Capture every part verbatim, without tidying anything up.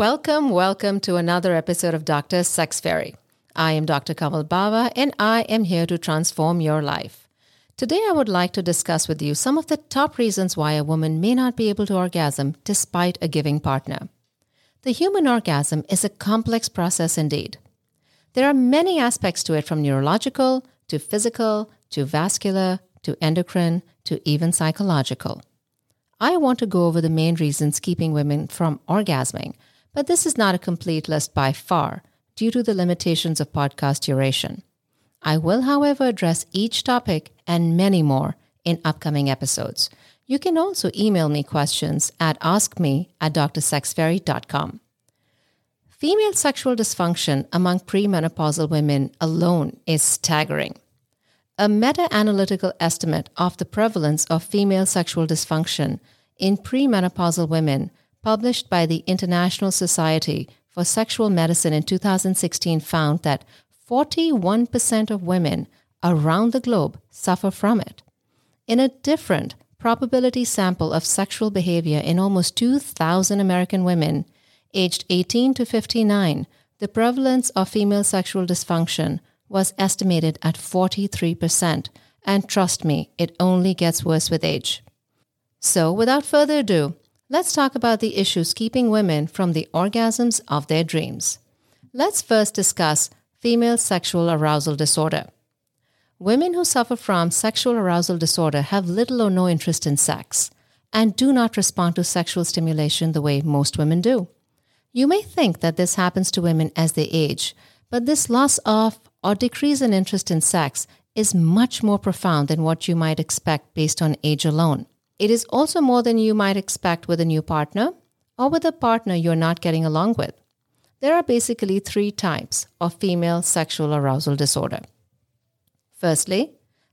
Welcome, welcome to another episode of Doctor Sex Fairy. I am Doctor Kanwal Bawa, and I am here to transform your life. Today, I would like to discuss with you some of the top reasons why a woman may not be able to orgasm despite a giving partner. The human orgasm is a complex process indeed. There are many aspects to it, from neurological, to physical, to vascular, to endocrine, to even psychological. I want to go over the main reasons keeping women from orgasming, but this is not a complete list by far, due to the limitations of podcast duration. I will, however, address each topic and many more in upcoming episodes. You can also email me questions at ask me at dr sex fairy dot com. Female sexual dysfunction among premenopausal women alone is staggering. A meta-analytical estimate of the prevalence of female sexual dysfunction in premenopausal women published by the International Society for Sexual Medicine in two thousand sixteen found that forty-one percent of women around the globe suffer from it. In a different probability sample of sexual behavior in almost two thousand American women, aged eighteen to fifty-nine, the prevalence of female sexual dysfunction was estimated at forty-three percent, and trust me, it only gets worse with age. So, without further ado, let's talk about the issues keeping women from the orgasms of their dreams. Let's first discuss female sexual arousal disorder. Women who suffer from sexual arousal disorder have little or no interest in sex and do not respond to sexual stimulation the way most women do. You may think that this happens to women as they age, but this loss of or decrease in interest in sex is much more profound than what you might expect based on age alone. It is also more than you might expect with a new partner or with a partner you're not getting along with. There are basically three types of female sexual arousal disorder. Firstly,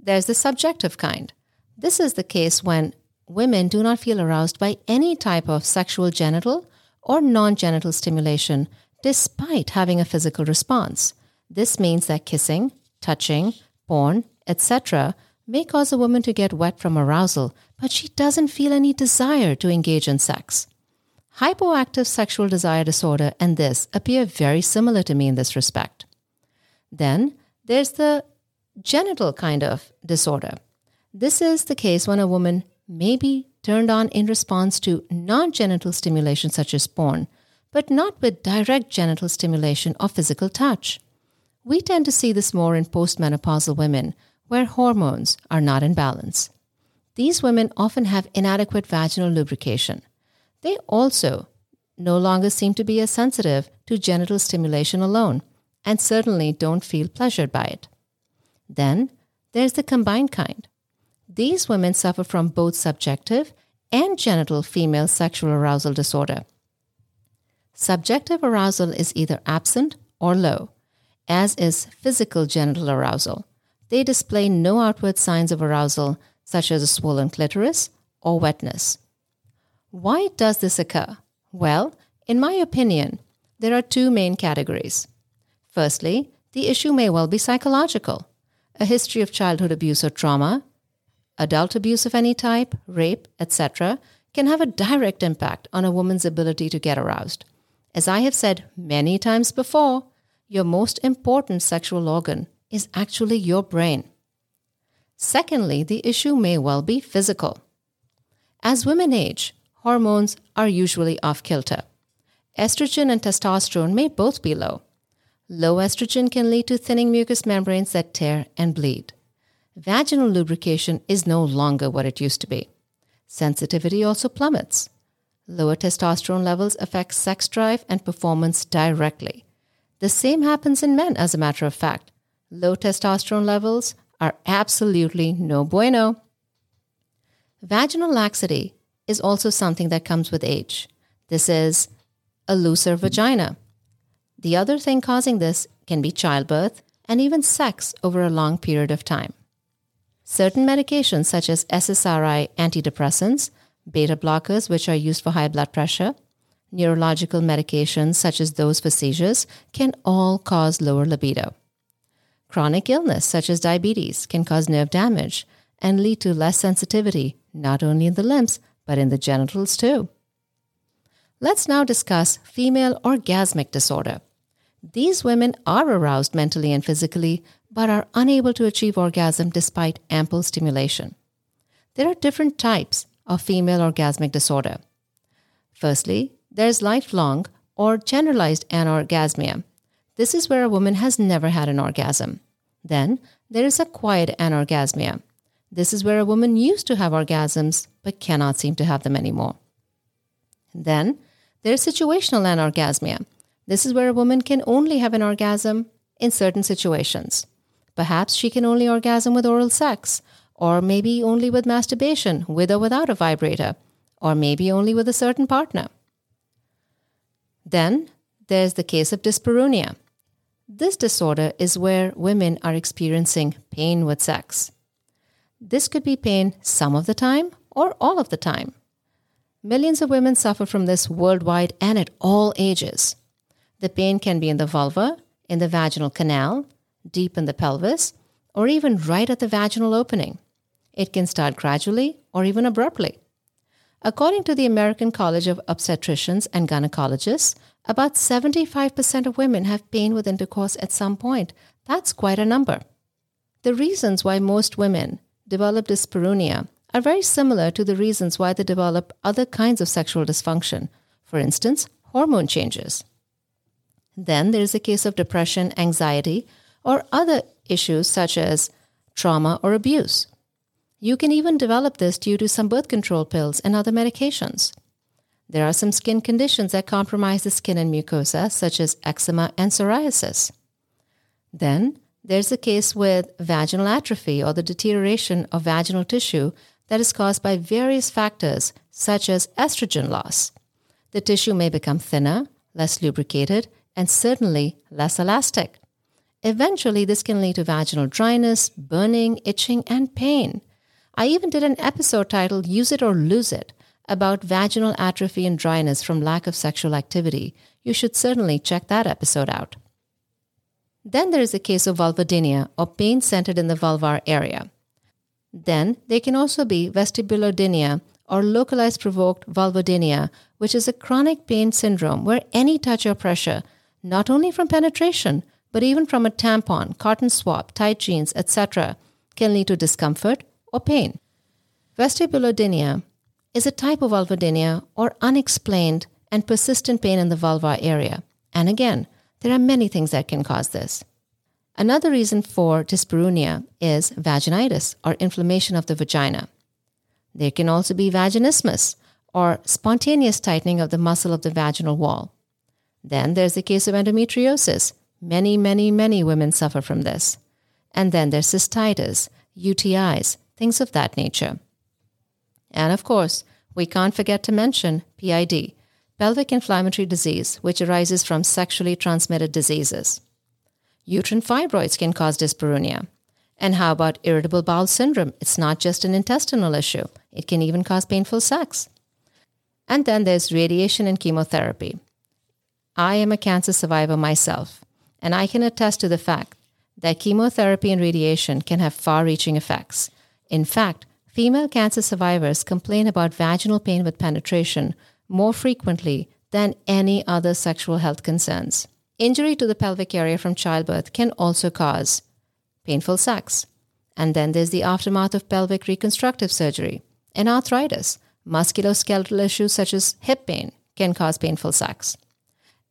there's the subjective kind. This is the case when women do not feel aroused by any type of sexual genital or non-genital stimulation despite having a physical response. This means that kissing, touching, porn, et cetera may cause a woman to get wet from arousal, but she doesn't feel any desire to engage in sex. Hypoactive sexual desire disorder and this appear very similar to me in this respect. Then there's the genital kind of disorder. This is the case when a woman may be turned on in response to non-genital stimulation such as porn, but not with direct genital stimulation or physical touch. We tend to see this more in postmenopausal women, where hormones are not in balance. These women often have inadequate vaginal lubrication. They also no longer seem to be as sensitive to genital stimulation alone, and certainly don't feel pleasured by it. Then, there's the combined kind. These women suffer from both subjective and genital female sexual arousal disorder. Subjective arousal is either absent or low, as is physical genital arousal. They display no outward signs of arousal, such as a swollen clitoris or wetness. Why does this occur? Well, in my opinion, there are two main categories. Firstly, the issue may well be psychological. A history of childhood abuse or trauma, adult abuse of any type, rape, et cetera, can have a direct impact on a woman's ability to get aroused. As I have said many times before, your most important sexual organ is actually your brain. Secondly, the issue may well be physical. As women age, hormones are usually off-kilter. Estrogen and testosterone may both be low. Low estrogen can lead to thinning mucous membranes that tear and bleed. Vaginal lubrication is no longer what it used to be. Sensitivity also plummets. Lower testosterone levels affect sex drive and performance directly. The same happens in men, as a matter of fact. Low testosterone levels are absolutely no bueno. Vaginal laxity is also something that comes with age. This is a looser vagina. The other thing causing this can be childbirth and even sex over a long period of time. Certain medications such as S S R I antidepressants, beta blockers which are used for high blood pressure, neurological medications such as those for seizures can all cause lower libido. Chronic illness such as diabetes can cause nerve damage and lead to less sensitivity, not only in the limbs, but in the genitals too. Let's now discuss female orgasmic disorder. These women are aroused mentally and physically, but are unable to achieve orgasm despite ample stimulation. There are different types of female orgasmic disorder. Firstly, there's lifelong or generalized anorgasmia. This is where a woman has never had an orgasm. Then, there is acquired anorgasmia. This is where a woman used to have orgasms but cannot seem to have them anymore. Then, there is situational anorgasmia. This is where a woman can only have an orgasm in certain situations. Perhaps she can only orgasm with oral sex, or maybe only with masturbation, with or without a vibrator, or maybe only with a certain partner. Then, there's the case of dyspareunia. This disorder is where women are experiencing pain with sex. This could be pain some of the time or all of the time. Millions of women suffer from this worldwide and at all ages. The pain can be in the vulva, in the vaginal canal, deep in the pelvis, or even right at the vaginal opening. It can start gradually or even abruptly. According to the American College of Obstetricians and Gynecologists, about seventy-five percent of women have pain with intercourse at some point. That's quite a number. The reasons why most women develop dyspareunia are very similar to the reasons why they develop other kinds of sexual dysfunction, for instance, hormone changes. Then there is a case of depression, anxiety, or other issues such as trauma or abuse. You can even develop this due to some birth control pills and other medications. There are some skin conditions that compromise the skin and mucosa, such as eczema and psoriasis. Then there's a case with vaginal atrophy, or the deterioration of vaginal tissue that is caused by various factors such as estrogen loss. The tissue may become thinner, less lubricated, and certainly less elastic. Eventually, this can lead to vaginal dryness, burning, itching, and pain. I even did an episode titled Use It or Lose It about vaginal atrophy and dryness from lack of sexual activity. You should certainly check that episode out. Then there is a case of vulvodynia, or pain centered in the vulvar area. Then there can also be vestibulodynia, or localized provoked vulvodynia, which is a chronic pain syndrome where any touch or pressure, not only from penetration, but even from a tampon, cotton swab, tight jeans, et cetera, can lead to discomfort or pain. Vestibulodynia is a type of vulvodynia, or unexplained and persistent pain in the vulvar area. And again, there are many things that can cause this. Another reason for dyspareunia is vaginitis, or inflammation of the vagina. There can also be vaginismus, or spontaneous tightening of the muscle of the vaginal wall. Then there's the case of endometriosis. Many, many, many women suffer from this. And then there's cystitis, U T Is, things of that nature. And of course, we can't forget to mention P I D, pelvic inflammatory disease, which arises from sexually transmitted diseases. Uterine fibroids can cause dyspareunia. And how about irritable bowel syndrome? It's not just an intestinal issue. It can even cause painful sex. And then there's radiation and chemotherapy. I am a cancer survivor myself, and I can attest to the fact that chemotherapy and radiation can have far-reaching effects. In fact, female cancer survivors complain about vaginal pain with penetration more frequently than any other sexual health concerns. Injury to the pelvic area from childbirth can also cause painful sex. And then there's the aftermath of pelvic reconstructive surgery and arthritis. Musculoskeletal issues such as hip pain can cause painful sex.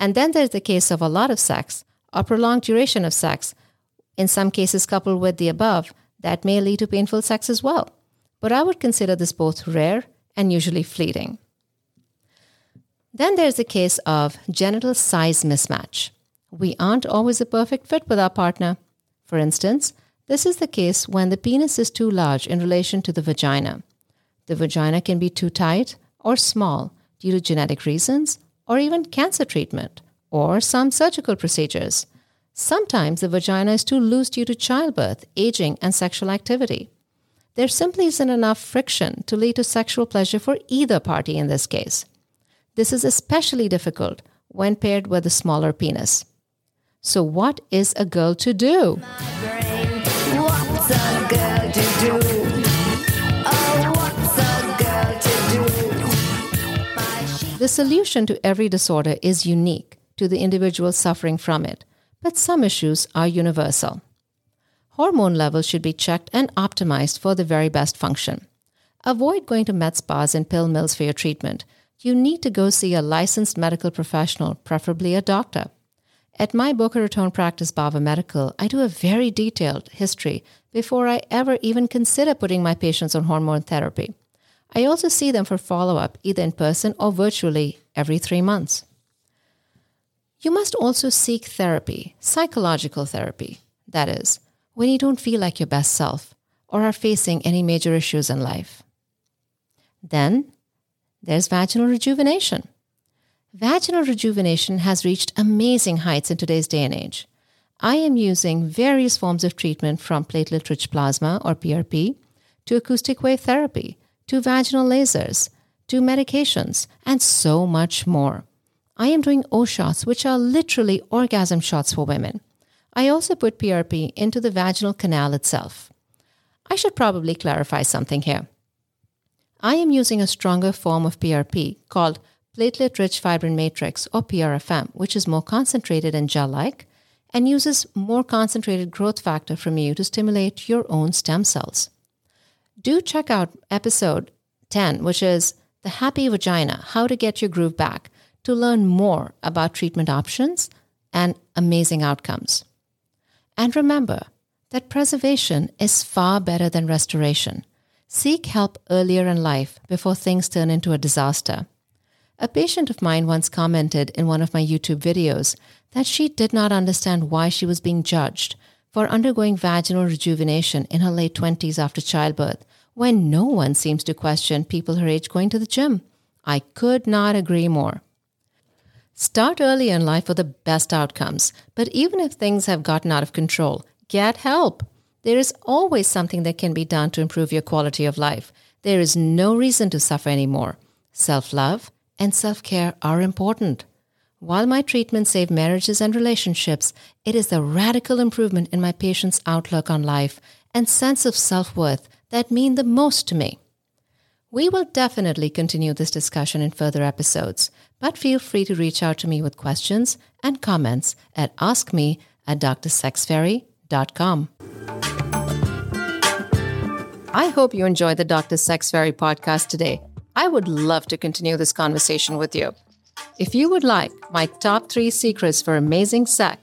And then there's the case of a lot of sex or prolonged duration of sex, in some cases coupled with the above, that may lead to painful sex as well. But I would consider this both rare and usually fleeting. Then there's the case of genital size mismatch. We aren't always a perfect fit with our partner. For instance, this is the case when the penis is too large in relation to the vagina. The vagina can be too tight or small due to genetic reasons, or even cancer treatment, or some surgical procedures. Sometimes the vagina is too loose due to childbirth, aging, and sexual activity. There simply isn't enough friction to lead to sexual pleasure for either party in this case. This is especially difficult when paired with a smaller penis. So what is a girl to do? My brain, what's a girl to do? Oh, what's a girl to do? This solution to every disorder is unique to the individual suffering from it, but some issues are universal. Hormone levels should be checked and optimized for the very best function. Avoid going to med spas and pill mills for your treatment. You need to go see a licensed medical professional, preferably a doctor. At my Boca Raton practice, Bawa Medical, I do a very detailed history before I ever even consider putting my patients on hormone therapy. I also see them for follow-up, either in person or virtually, every three months. You must also seek therapy, psychological therapy, that is, when you don't feel like your best self or are facing any major issues in life. Then, there's vaginal rejuvenation. Vaginal rejuvenation has reached amazing heights in today's day and age. I am using various forms of treatment from platelet-rich plasma, or P R P, to acoustic wave therapy, to vaginal lasers, to medications, and so much more. I am doing O-Shots, which are literally orgasm shots for women. I also put P R P into the vaginal canal itself. I should probably clarify something here. I am using a stronger form of P R P called platelet-rich fibrin matrix, or P R F M, which is more concentrated and gel-like and uses more concentrated growth factor from you to stimulate your own stem cells. Do check out episode ten, which is The Happy Vagina, How to Get Your Groove Back, to learn more about treatment options and amazing outcomes. And remember that preservation is far better than restoration. Seek help earlier in life before things turn into a disaster. A patient of mine once commented in one of my YouTube videos that she did not understand why she was being judged for undergoing vaginal rejuvenation in her late twenties after childbirth, when no one seems to question people her age going to the gym. I could not agree more. Start early in life for the best outcomes, but even if things have gotten out of control, get help. There is always something that can be done to improve your quality of life. There is no reason to suffer anymore. Self-love and self-care are important. While my treatments save marriages and relationships, it is a radical improvement in my patients' outlook on life and sense of self-worth that mean the most to me. We will definitely continue this discussion in further episodes, but feel free to reach out to me with questions and comments at ask me at d r sex fairy dot com. I hope you enjoyed the Doctor Sex Fairy podcast today. I would love to continue this conversation with you. If you would like my top three secrets for amazing sex,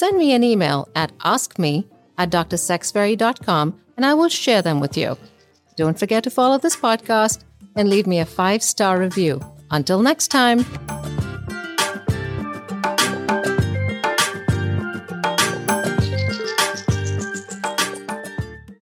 send me an email at ask me at d r sex fairy dot com and I will share them with you. Don't forget to follow this podcast and leave me a five-star review. Until next time.